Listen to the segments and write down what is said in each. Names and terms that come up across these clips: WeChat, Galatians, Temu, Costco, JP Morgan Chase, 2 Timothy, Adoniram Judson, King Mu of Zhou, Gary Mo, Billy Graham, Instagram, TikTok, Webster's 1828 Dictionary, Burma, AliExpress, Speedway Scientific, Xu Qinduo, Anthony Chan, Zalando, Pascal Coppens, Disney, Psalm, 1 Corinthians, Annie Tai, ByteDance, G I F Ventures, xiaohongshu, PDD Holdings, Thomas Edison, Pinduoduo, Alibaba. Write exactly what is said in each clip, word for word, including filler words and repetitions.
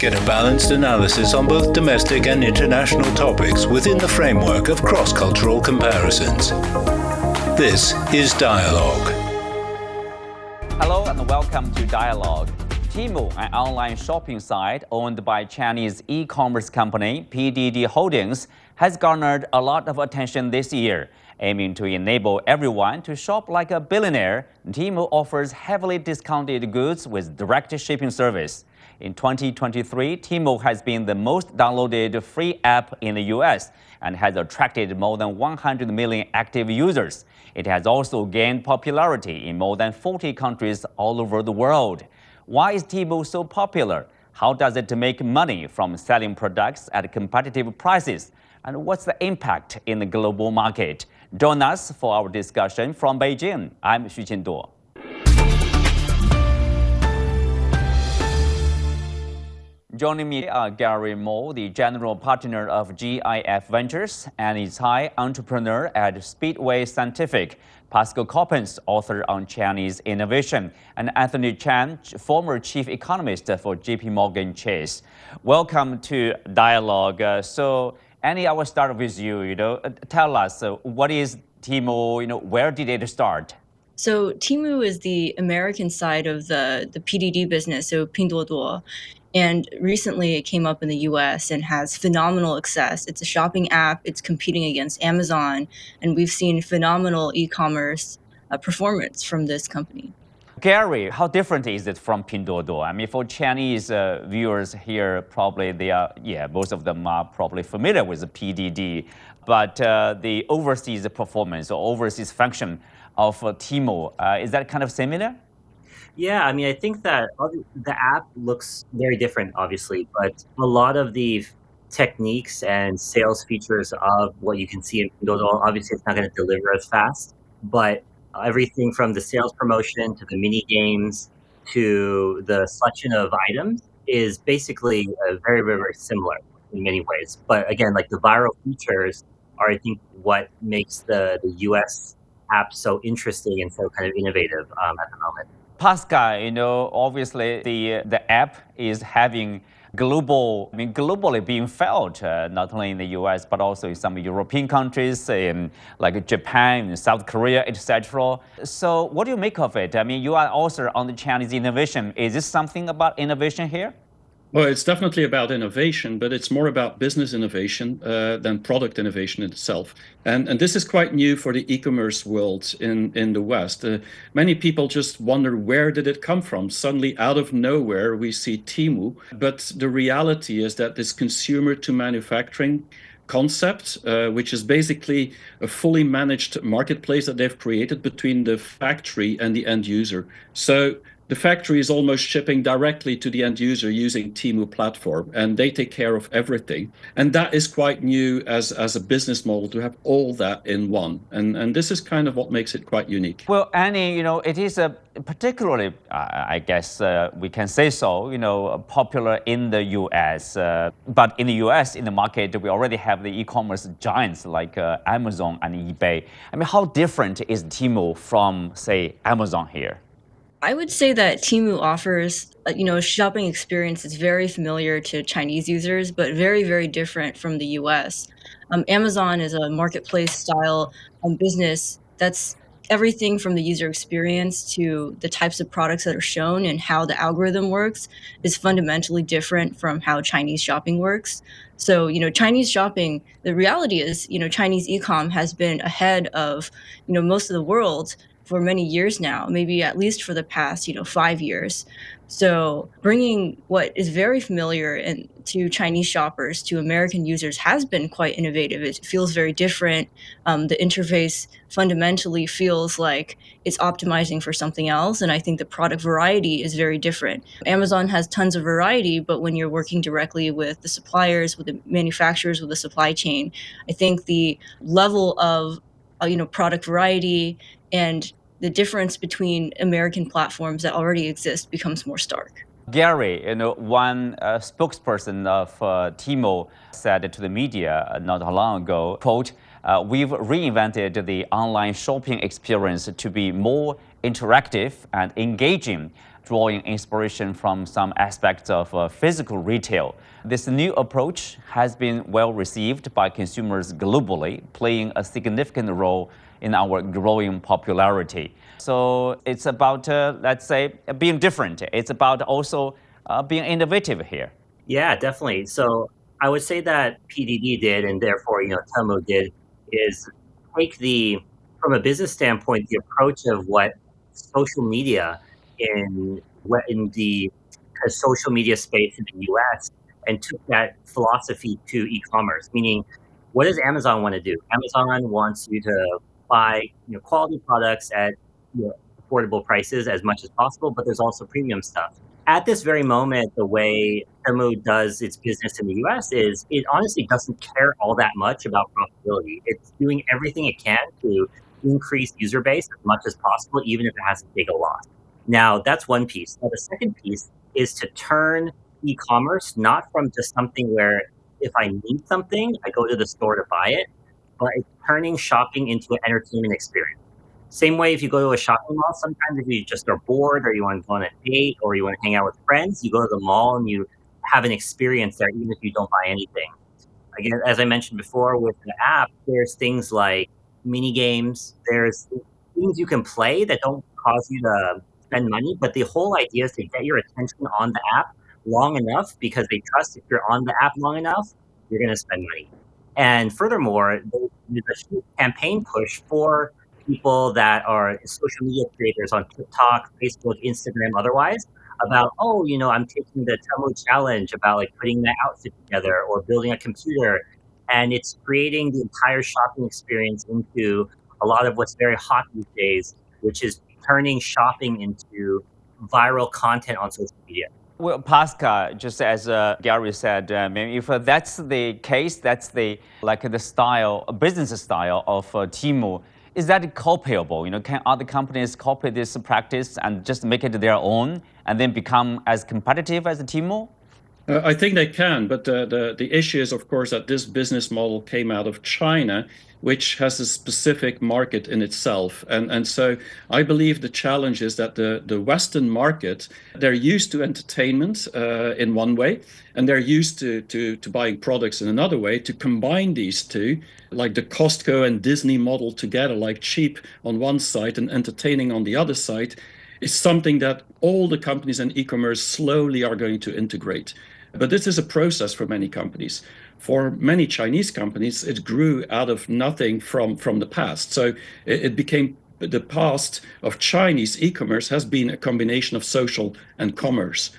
Get a balanced analysis on both domestic and international topics within the framework of cross-cultural comparisons. This is Dialogue. Hello and welcome to Dialogue. Temu, an online shopping site owned by Chinese e-commerce company P D D Holdings, has garnered a lot of attention this year. Aiming to enable everyone to shop like a billionaire, Temu offers heavily discounted goods with direct shipping service. In twenty twenty-three, Temu has been the most downloaded free app in the U S and has attracted more than one hundred million active users. It has also gained popularity in more than forty countries all over the world. Why is Temu so popular? How does it make money from selling products at competitive prices? And what's the impact in the global market? Join us for our discussion from Beijing. I'm Xu Qinduo. Joining me are Gary Mo, the general partner of G I F Ventures, Annie Tai, entrepreneur at Speedway Scientific, Pascal Coppens, author on Chinese innovation, and Anthony Chan, former chief economist for J P Morgan Chase. Welcome to Dialogue. Uh, so, Annie, I will start with you. You know, tell us uh, what is Temu? You know, where did it start? So, Temu is the American side of the the P D D business, so Pinduoduo. And recently it came up in the U S and has phenomenal success. It's a shopping app. It's competing against Amazon. And we've seen phenomenal e-commerce uh, performance from this company. Gary, how different is it from Pinduoduo? I mean, for Chinese uh, viewers here, probably they are, yeah, most of them are probably familiar with the P D D. But uh, the overseas performance or overseas function of uh, Temu, uh, is that kind of similar? Yeah, I mean, I think that the app looks very different, obviously, but a lot of the techniques and sales features of what you can see in Pinduoduo, obviously it's not going to deliver as fast, but everything from the sales promotion to the mini games to the selection of items is basically uh, very, very, very similar in many ways. But again, like the viral features are, I think, what makes the, the U S app so interesting and so kind of innovative um, at the moment. Pascal, you know, obviously the the app is having global, I mean, globally being felt, uh, not only in the U S, but also in some European countries, in, like Japan, South Korea, et cetera. So what do you make of it? I mean, you are also on the Chinese innovation. Is this something about innovation here? Well, it's definitely about innovation, but it's more about business innovation uh, than product innovation in itself. And, and this is quite new for the e-commerce world in, in the West. Uh, many people just wonder, where did it come from? Suddenly, out of nowhere, we see Temu. But the reality is that this consumer to manufacturing concept, uh, which is basically a fully managed marketplace that they've created between the factory and the end user. So the factory is almost shipping directly to the end user using Temu platform, and they take care of everything. And that is quite new as, as a business model, to have all that in one. And, and this is kind of what makes it quite unique. Well, Annie, you know, it is a particularly, uh, I guess uh, we can say so, you know, popular in the U S. Uh, but in the U S, in the market, we already have the e-commerce giants like uh, Amazon and eBay. I mean, how different is Temu from, say, Amazon here? I would say that Temu offers, you know, a shopping experience that's very familiar to Chinese users, but very, very different from the U S. Um, Amazon is a marketplace style um, business that's everything from the user experience to the types of products that are shown and how the algorithm works is fundamentally different from how Chinese shopping works. So, you know, Chinese shopping, the reality is, you know, Chinese e-com has been ahead of, you know, most of the world for many years now, maybe at least for the past, you know, five years. So bringing what is very familiar and to Chinese shoppers, to American users, has been quite innovative. It feels very different. Um, the interface fundamentally feels like it's optimizing for something else. And I think the product variety is very different. Amazon has tons of variety, but when you're working directly with the suppliers, with the manufacturers, with the supply chain, I think the level of, uh, you know, product variety and the difference between American platforms that already exist becomes more stark. Gary, you know, one uh, spokesperson of uh, Temu said to the media not long ago, quote, uh, we've reinvented the online shopping experience to be more interactive and engaging, drawing inspiration from some aspects of uh, physical retail. This new approach has been well received by consumers globally, playing a significant role in our growing popularity. So it's about, uh, let's say, being different. It's about also uh, being innovative here. Yeah, definitely. So I would say that P D D did, and therefore, you know, Temu did, is take the, from a business standpoint, the approach of what social media in, in the social media space in the U S and took that philosophy to e-commerce, meaning what does Amazon want to do? Amazon wants you to buy you know, quality products at you know, affordable prices as much as possible, but there's also premium stuff. At this very moment, the way Temu does its business in the U S is it honestly doesn't care all that much about profitability. It's doing everything it can to increase user base as much as possible, even if it has to take a loss. Now, that's one piece. Now, the second piece is to turn e-commerce not from just something where if I need something, I go to the store to buy it, but it's turning shopping into an entertainment experience. Same way, if you go to a shopping mall, sometimes if you just are bored or you want to go on a date or you want to hang out with friends, you go to the mall and you have an experience there, even if you don't buy anything. Again, as I mentioned before, with the app, there's things like mini games. There's things you can play that don't cause you to spend money, but the whole idea is to get your attention on the app long enough because they trust if you're on the app long enough, you're going to spend money. And furthermore, there's a campaign push for people that are social media creators on TikTok, Facebook, Instagram, otherwise, about, oh, you know, I'm taking the Temu challenge about like putting that outfit together or building a computer. And it's creating the entire shopping experience into a lot of what's very hot these days, which is turning shopping into viral content on social media. Well, Pascal, just as uh, Gary said, um, if uh, that's the case, that's the like the style, business style of uh, Temu. Is that copyable? You know, can other companies copy this practice and just make it their own and then become as competitive as Temu? Uh, I think they can, but uh, the, the issue is, of course, that this business model came out of China, which has a specific market in itself. And, and so I believe the challenge is that the, the Western market, they're used to entertainment uh, in one way, and they're used to, to, to buying products in another way. To combine these two, like the Costco and Disney model together, like cheap on one side and entertaining on the other side, is something that all the companies in e-commerce slowly are going to integrate. But this is a process for many companies. For many Chinese companies, it grew out of nothing from, from the past. So it, it became the past of Chinese e-commerce has been a combination of social and commerce.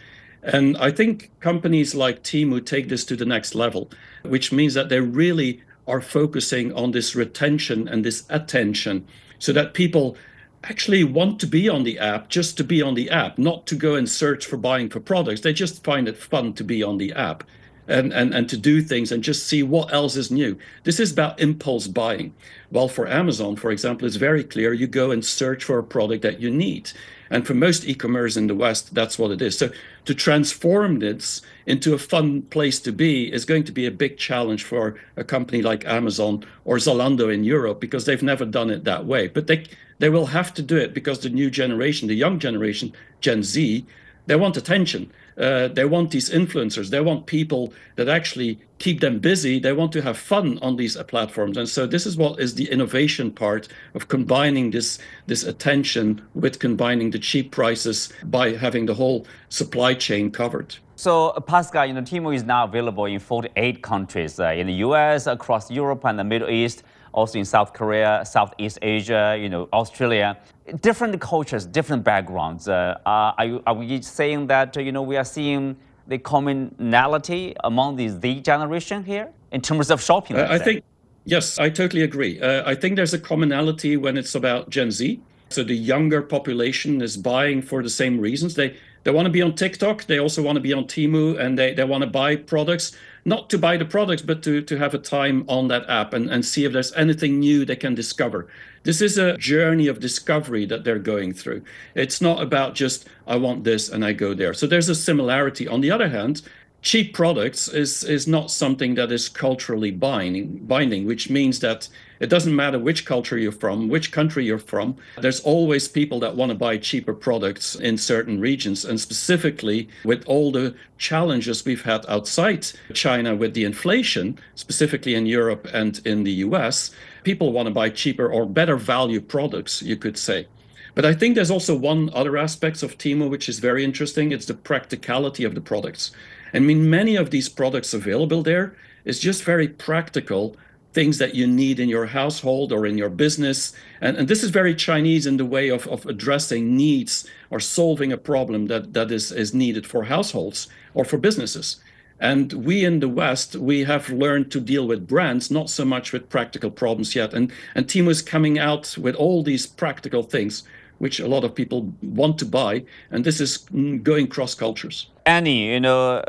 And I think companies like Temu take this to the next level, which means that they really are focusing on this retention and this attention so that people actually want to be on the app just to be on the app, not to go and search for buying for products. They just find it fun to be on the app and, and, and to do things and just see what else is new. This is about impulse buying. Well, for Amazon, for example, it's very clear. You go and search for a product that you need. And for most e-commerce in the West, that's what it is. So to transform this into a fun place to be is going to be a big challenge for a company like Amazon or Zalando in Europe because they've never done it that way. But they they will have to do it because the new generation, the young generation, Gen Z, they want attention. Uh, they want these influencers. They want people that actually keep them busy. They want to have fun on these uh, platforms. And so this is what is the innovation part of combining this, this attention with combining the cheap prices by having the whole supply chain covered. So, Pascal, you know, Temu is now available in forty-eight countries, uh, in the U S, across Europe and the Middle East, also in South Korea, Southeast Asia, you know, Australia. Different cultures, different backgrounds. Uh, are, you, are we saying that, you know, we are seeing the commonality among the Z generation here in terms of shopping? Uh, I say? think, yes, I totally agree. Uh, I think there's a commonality when it's about Gen Z. So the younger population is buying for the same reasons. They they want to be on TikTok. They also want to be on Temu, and they, they want to buy products, not to buy the products, but to, to have a time on that app and, and see if there's anything new they can discover. This is a journey of discovery that they're going through. It's not about just, I want this and I go there. So there's a similarity. On the other hand, cheap products is is not something that is culturally binding, binding, which means that it doesn't matter which culture you're from, which country you're from, there's always people that want to buy cheaper products in certain regions. And specifically with all the challenges we've had outside China with the inflation, specifically in Europe and in the U S, people want to buy cheaper or better value products, you could say. But I think there's also one other aspect of Temu which is very interesting. It's the practicality of the products. I mean, many of these products available there is just very practical things that you need in your household or in your business. And, and this is very Chinese in the way of, of addressing needs or solving a problem that, that is, is needed for households or for businesses. And we in the West, we have learned to deal with brands, not so much with practical problems yet. And, and Temu is coming out with all these practical things, which a lot of people want to buy, and this is going cross cultures. Annie, you know,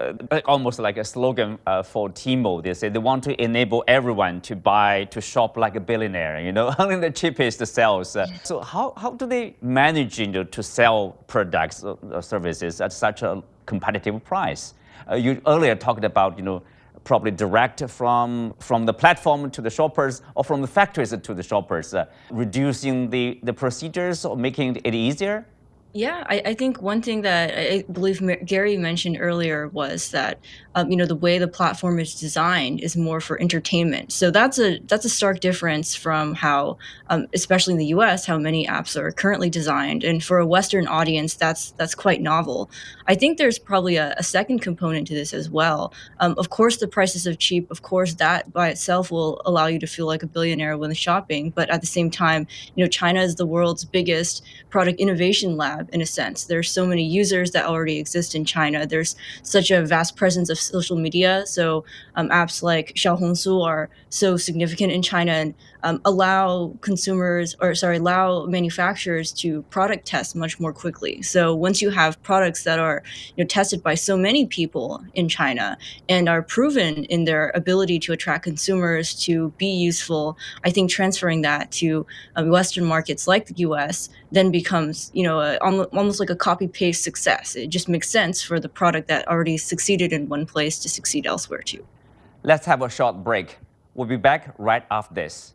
almost like a slogan uh, for Temu, they say they want to enable everyone to buy, to shop like a billionaire, you know, only the cheapest sells. Uh, so how, how do they manage, you know, to sell products or services at such a competitive price? Uh, you earlier talked about, you know, probably direct from from the platform to the shoppers or from the factories to the shoppers, uh, reducing the, the procedures or making it easier? Yeah, I, I think one thing that I believe Gary mentioned earlier was that, um, you know, the way the platform is designed is more for entertainment. So that's a that's a stark difference from how, um, especially in the U S, how many apps are currently designed. And for a Western audience, that's that's quite novel. I think there's probably a, a second component to this as well. Um, of course, the prices of cheap, of course, that by itself will allow you to feel like a billionaire when shopping. But at the same time, you know, China is the world's biggest product innovation lab. In a sense, there's so many users that already exist in China. There's such a vast presence of social media. So um, apps like Xiaohongshu are so significant in China and um, allow consumers or sorry, allow manufacturers to product test much more quickly. So once you have products that are you know, tested by so many people in China and are proven in their ability to attract consumers to be useful, I think transferring that to um, Western markets like the U S then becomes, you know, a, almost like a copy-paste success. It just makes sense for the product that already succeeded in one place to succeed elsewhere too. Let's have a short break. We'll be back right after this.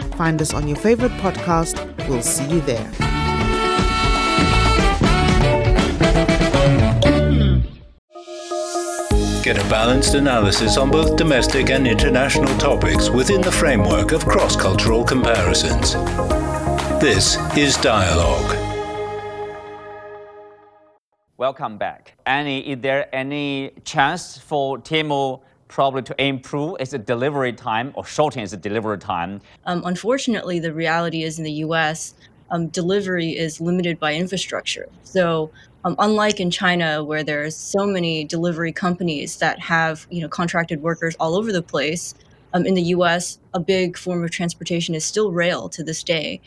Find us on your favorite podcast. We'll see you there. Get a balanced analysis on both domestic and international topics within the framework of cross-cultural comparisons. This is Dialogue. Welcome back. Annie, is there any chance for Temu probably to improve its delivery time or shorten its delivery time? Um, unfortunately, the reality is in the U S, um, delivery is limited by infrastructure. So um, unlike in China, where there are so many delivery companies that have you know contracted workers all over the place, um, in the U S, a big form of transportation is still rail to this day.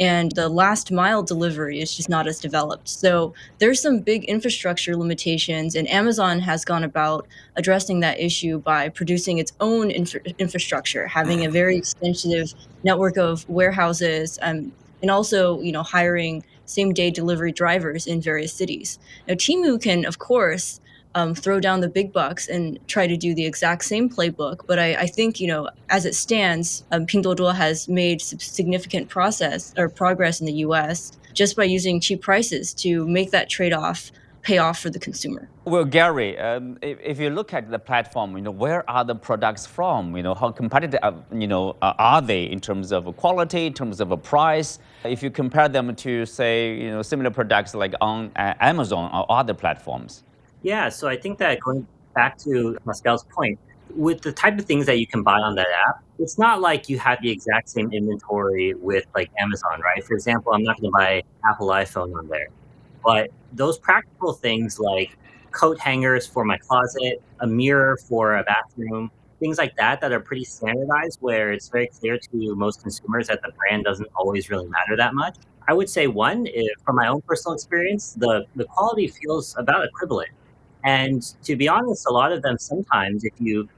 And the last mile delivery is just not as developed. So there's some big infrastructure limitations, and Amazon has gone about addressing that issue by producing its own infra- infrastructure, having a very extensive network of warehouses, um, and also, you know, hiring same-day delivery drivers in various cities. Now, Temu can, of course, Um, throw down the big bucks and try to do the exact same playbook. But I, I think, you know, as it stands, um, Pinduoduo has made significant process or progress in the U S just by using cheap prices to make that trade-off pay off for the consumer. Well, Gary, um, if, if you look at the platform, you know, where are the products from? You know, how competitive, uh, you know, uh, are they in terms of quality, in terms of a price? If you compare them to, say, you know, similar products like on uh, Amazon or other platforms. Yeah, so I think that going back to Pascal's point, with the type of things that you can buy on that app, it's not like you have the exact same inventory with like Amazon, right? For example, I'm not going to buy Apple iPhone on there. But those practical things like coat hangers for my closet, a mirror for a bathroom, things like that that are pretty standardized, where it's very clear to most consumers that the brand doesn't always really matter that much. I would say one, if, from my own personal experience, the, the quality feels about equivalent. And to be honest, a lot of them sometimes, if you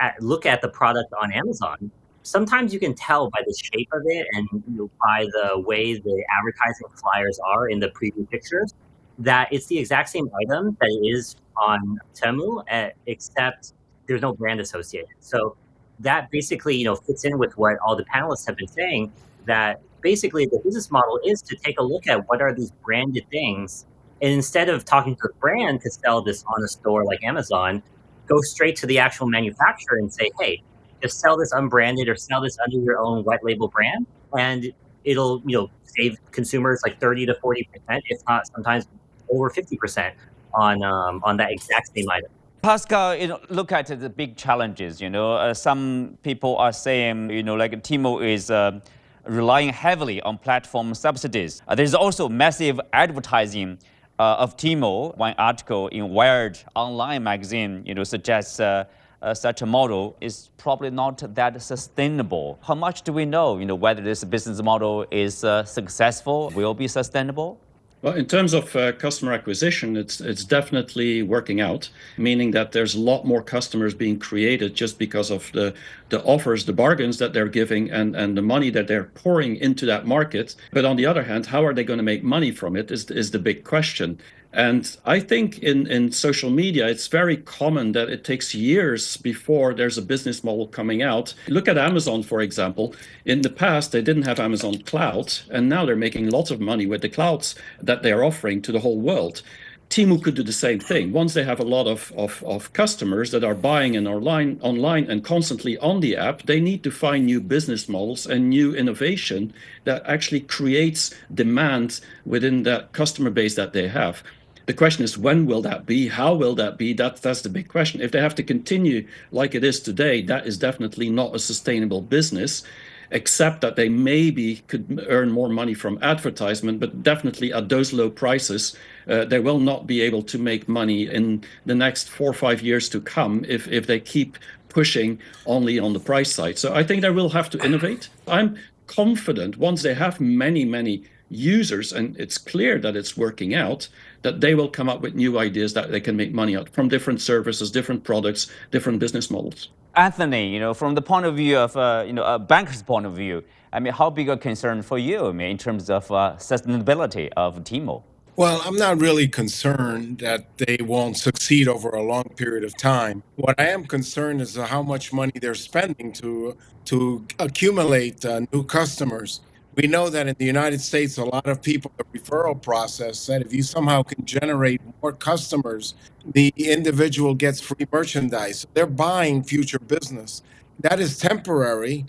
at, look at the product on Amazon, sometimes you can tell by the shape of it and you know, by the way the advertising flyers are in the preview pictures, that it's the exact same item that it is on Temu, uh, except there's no brand associated. So that basically, you know, fits in with what all the panelists have been saying, that basically the business model is to take a look at what are these branded things, and instead of talking to a brand to sell this on a store like Amazon, go straight to the actual manufacturer and say, hey, just sell this unbranded or sell this under your own white label brand, and it'll, you know, save consumers like thirty to forty percent, if not sometimes over fifty percent on um, on that exact same item. Pascal, you know, look at the big challenges. You know, uh, some people are saying, you know, like Temu is uh, relying heavily on platform subsidies. Uh, there's also massive advertising uh, of Temu. One article in Wired Online magazine, you know, suggests uh, uh, such a model is probably not that sustainable. How much do we know, you know, whether this business model is uh, successful, will be sustainable? Well, in terms of uh, customer acquisition, it's it's definitely working out, meaning that there's a lot more customers being created just because of the, the offers, the bargains that they're giving, and, and the money that they're pouring into that market. But on the other hand, how are they going to make money from it is, is the big question. And I think in, in social media, it's very common that it takes years before there's a business model coming out. Look at Amazon, for example. In the past, they didn't have Amazon Cloud, and now they're making lots of money with the clouds that they're offering to the whole world. Temu could do the same thing. Once they have a lot of, of, of customers that are buying and online, online and constantly on the app, they need to find new business models and new innovation that actually creates demand within that customer base that they have. The question is, when will that be? How will that be? That, that's the big question. If they have to continue like it is today, that is definitely not a sustainable business, except that they maybe could earn more money from advertisement, but definitely at those low prices, uh, they will not be able to make money in the next four or five years to come if, if they keep pushing only on the price side. So I think they will have to innovate. I'm confident once they have many, many users, and it's clear that it's working out, that they will come up with new ideas that they can make money out from different services, different products, different business models. Anthony, you know, from the point of view of, uh, you know, a banker's point of view, I mean, how big a concern for you, I mean, in terms of uh, sustainability of Temu? Well, I'm not really concerned that they won't succeed over a long period of time. What I am concerned is how much money they're spending to, to accumulate uh, new customers. We know that in the United States, a lot of people, the referral process said if you somehow can generate more customers, the individual gets free merchandise. They're buying future business. That is temporary,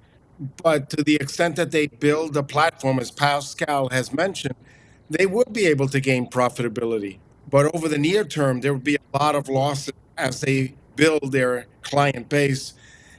but to the extent that they build a platform, as Pascal has mentioned, they would be able to gain profitability. But over the near term, there would be a lot of losses as they build their client base.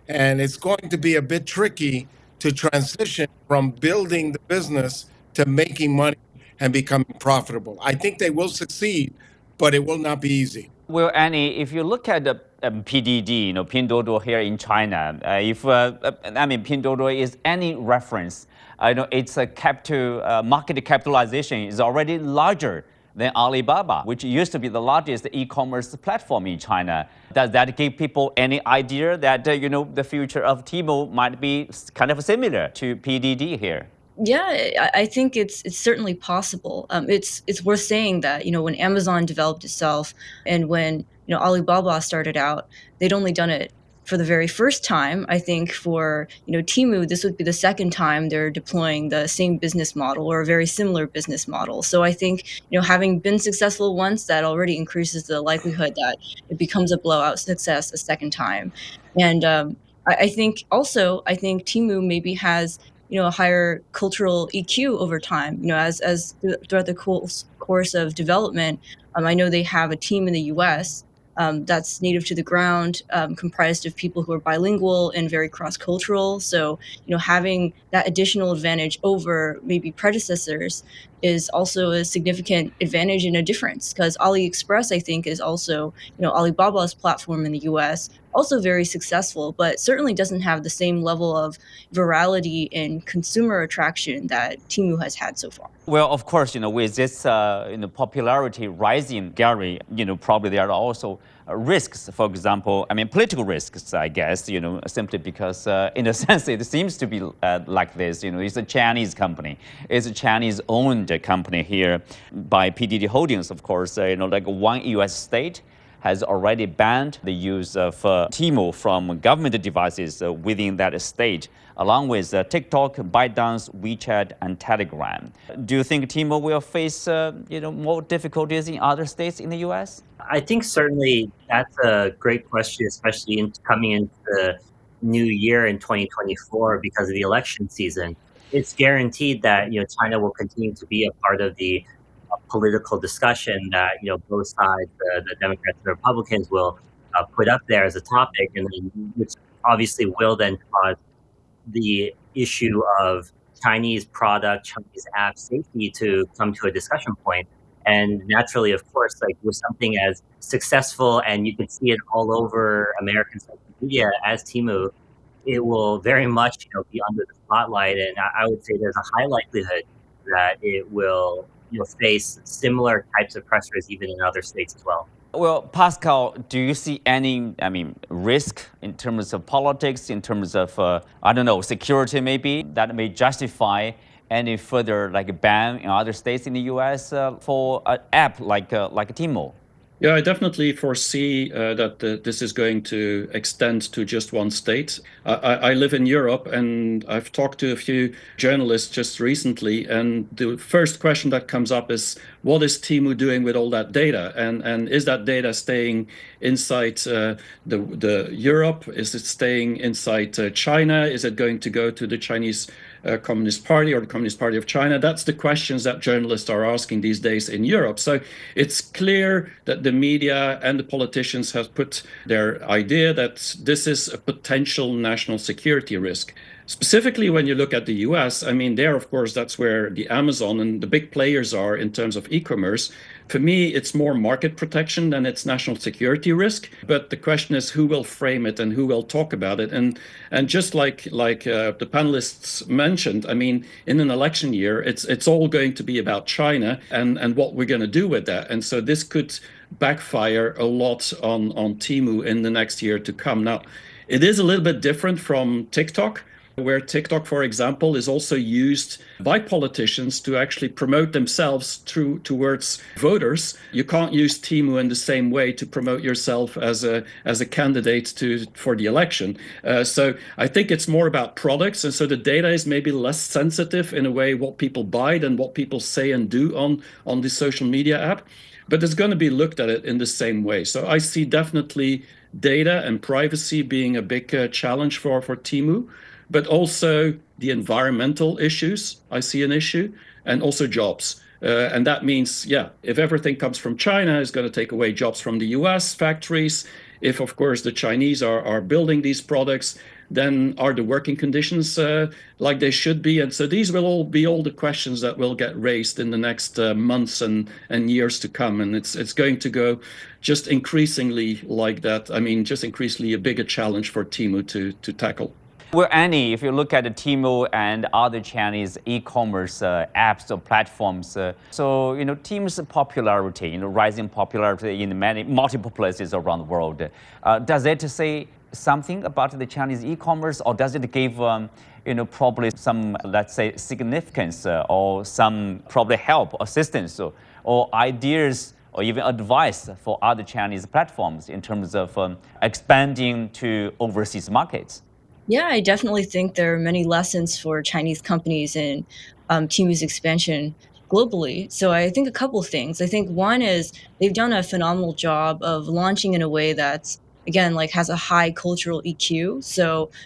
And it's going to be a bit tricky to transition from building the business to making money and becoming profitable. I think they will succeed, but it will not be easy. Well, Annie, if you look at the um, P D D, you know, Pinduoduo here in China, uh, if uh, I mean Pinduoduo is any reference, I know its a capital uh, market capitalization is already larger than Alibaba, which used to be the largest e-commerce platform in China. Does that give people any idea that, uh, you know, the future of Temu might be kind of similar to P D D here? Yeah, I think it's it's certainly possible. Um, it's it's worth saying that, you know, when Amazon developed itself and when, you know, Alibaba started out, they'd only done it for the very first time. I think for, you know, Temu, this would be the second time they're deploying the same business model or a very similar business model. So I think, you know, having been successful once, that already increases the likelihood that it becomes a blowout success a second time. And um, I, I think also, I think Temu maybe has, you know, a higher cultural E Q over time, you know, as, as throughout the course of development. Um, I know they have a team in the U S Um, that's native to the ground, um, comprised of people who are bilingual and very cross-cultural. So, you know, having that additional advantage over maybe predecessors is also a significant advantage and a difference, because AliExpress, I think, is also, you know, Alibaba's platform in the U S, also very successful, but certainly doesn't have the same level of virality and consumer attraction that Temu has had so far. Well, of course, you know, with this uh, you know, popularity rising, Gary, you know, probably there are also risks, for example, I mean, political risks, I guess, you know, simply because uh, in a sense, it seems to be uh, like this, you know, it's a Chinese company. It's a Chinese-owned company here by P D D Holdings, of course, uh, you know, like one U S state has already banned the use of uh, Temu from government devices uh, within that state, along with uh, TikTok, ByteDance, WeChat, and Telegram. Do you think Temu will face uh, you know, more difficulties in other states in the U S? I think certainly that's a great question, especially in coming into the new year in twenty twenty-four because of the election season. It's guaranteed that you know China will continue to be a part of the political discussion that you know both sides, uh, the Democrats and Republicans, will uh, put up there as a topic, and then, which obviously will then cause the issue of Chinese product, Chinese app safety to come to a discussion point. And naturally, of course, like with something as successful, and you can see it all over American social media as Temu, it will very much you know be under the spotlight, and I, I would say there's a high likelihood that it will. You'll face similar types of pressures even in other states as well. Well, Pascal, do you see any, I mean, risk in terms of politics, in terms of, uh, I don't know, security maybe, that may justify any further like ban in other states in the U S uh, for an app like, uh, like Temu? Yeah, I definitely foresee uh, that uh, this is going to extend to just one state. I, I, I live in Europe, and I've talked to a few journalists just recently, and the first question that comes up is, what is Temu doing with all that data? And and is that data staying inside uh, the, the Europe? Is it staying inside uh, China? Is it going to go to the Chinese Uh, Communist Party or the Communist Party of China? That's the questions that journalists are asking these days in Europe. So it's clear that the media and the politicians have put their idea that this is a potential national security risk. Specifically, when you look at the U S, I mean, there, of course, that's where the Amazon and the big players are in terms of e-commerce. For me, it's more market protection than it's national security risk. But the question is who will frame it and who will talk about it. And and just like like uh, the panelists mentioned, I mean, in an election year, it's it's all going to be about China and, and what we're going to do with that. And so this could backfire a lot on, on Temu in the next year to come. Now, it is a little bit different from TikTok, where TikTok, for example, is also used by politicians to actually promote themselves through towards voters. You can't use Temu in the same way to promote yourself as a as a candidate to for the election. Uh, so I think it's more about products, and so the data is maybe less sensitive in a way what people buy than what people say and do on on the social media app. But it's going to be looked at it in the same way. So I see definitely data and privacy being a big uh, challenge for for Temu. But also the environmental issues, I see an issue, and also jobs. Uh, and that means, yeah, if everything comes from China, it's going to take away jobs from the U S factories. If, of course, the Chinese are, are building these products, then are the working conditions uh, like they should be? And so these will all be all the questions that will get raised in the next uh, months and, and years to come. And it's it's going to go just increasingly like that. I mean, just increasingly a bigger challenge for Temu to, to tackle. Well, Annie, if you look at Temu and other Chinese e-commerce uh, apps or platforms, uh, so, you know, Temu's popularity, you know, rising popularity in many, multiple places around the world, uh, does it say something about the Chinese e-commerce, or does it give, um, you know, probably some, let's say, significance uh, or some probably help, assistance, or, or ideas or even advice for other Chinese platforms in terms of um, expanding to overseas markets? Yeah, I definitely think there are many lessons for Chinese companies in um, Temu's expansion globally. So I think a couple of things. I think one is they've done a phenomenal job of launching in a way that's, again, like has a high cultural E Q. So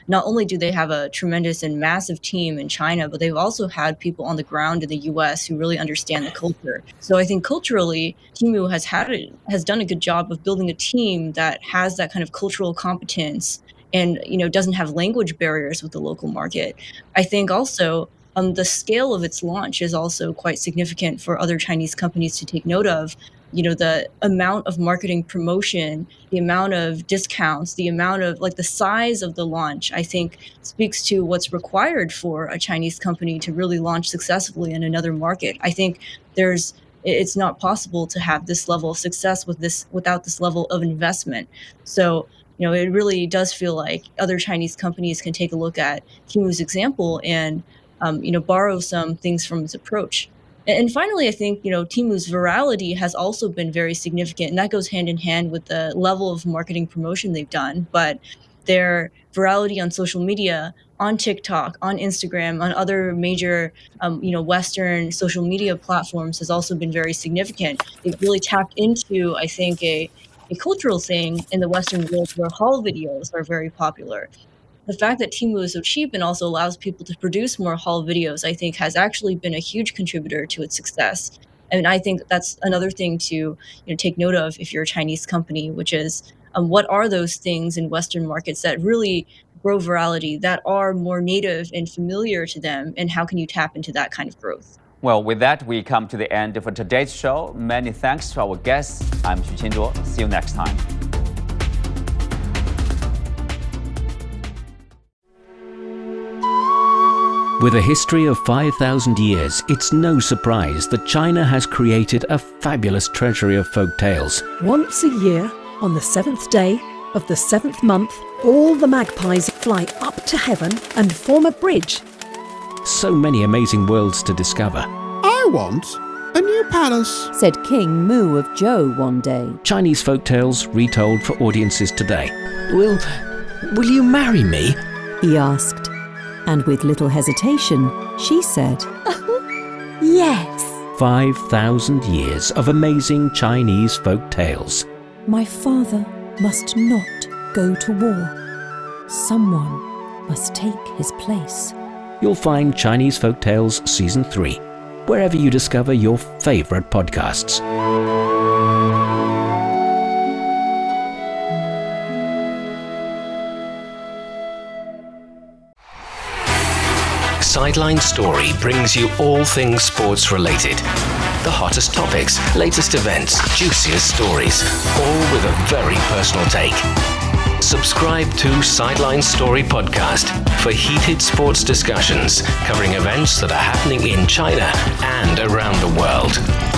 not only do they have a tremendous and massive team in China, but they've also had people on the ground in the U S who really understand the culture. So I think culturally, Temu has had it, has done a good job of building a team that has that kind of cultural competence and, you know, doesn't have language barriers with the local market. I think also um, the scale of its launch is also quite significant for other Chinese companies to take note of. You know, the amount of marketing promotion, the amount of discounts, the amount of like the size of the launch, I think speaks to what's required for a Chinese company to really launch successfully in another market. I think there's it's not possible to have this level of success with this without this level of investment. So, you know, it really does feel like other Chinese companies can take a look at Kimu's example and, um, you know, borrow some things from its approach. And finally, I think, you know, Temu's virality has also been very significant, and that goes hand in hand with the level of marketing promotion they've done. But their virality on social media, on TikTok, on Instagram, on other major, um, you know, Western social media platforms has also been very significant. They've really tapped into, I think, a, a cultural thing in the Western world where haul videos are very popular. The fact that Temu is so cheap and also allows people to produce more haul videos, I think, has actually been a huge contributor to its success. And I think that's another thing to you know, take note of if you're a Chinese company, which is um, what are those things in Western markets that really grow virality, that are more native and familiar to them, and how can you tap into that kind of growth? Well, with that, we come to the end of today's show. Many thanks to our guests. I'm Xu Qinduo. See you next time. With a history of five thousand years, it's no surprise that China has created a fabulous treasury of folk tales. Once a year, on the seventh day of the seventh month, all the magpies fly up to heaven and form a bridge. So many amazing worlds to discover. I want a new palace, said King Mu of Zhou one day. Chinese folk tales retold for audiences today. Will, will you marry me? He asked. And with little hesitation, she said, yes. five thousand years of amazing Chinese folk tales. My father must not go to war. Someone must take his place. You'll find Chinese Folk Tales Season three, wherever you discover your favorite podcasts. Sideline Story brings you all things sports related. The hottest topics, latest events, juiciest stories, all with a very personal take. Subscribe to Sideline Story Podcast for heated sports discussions covering events that are happening in China and around the world.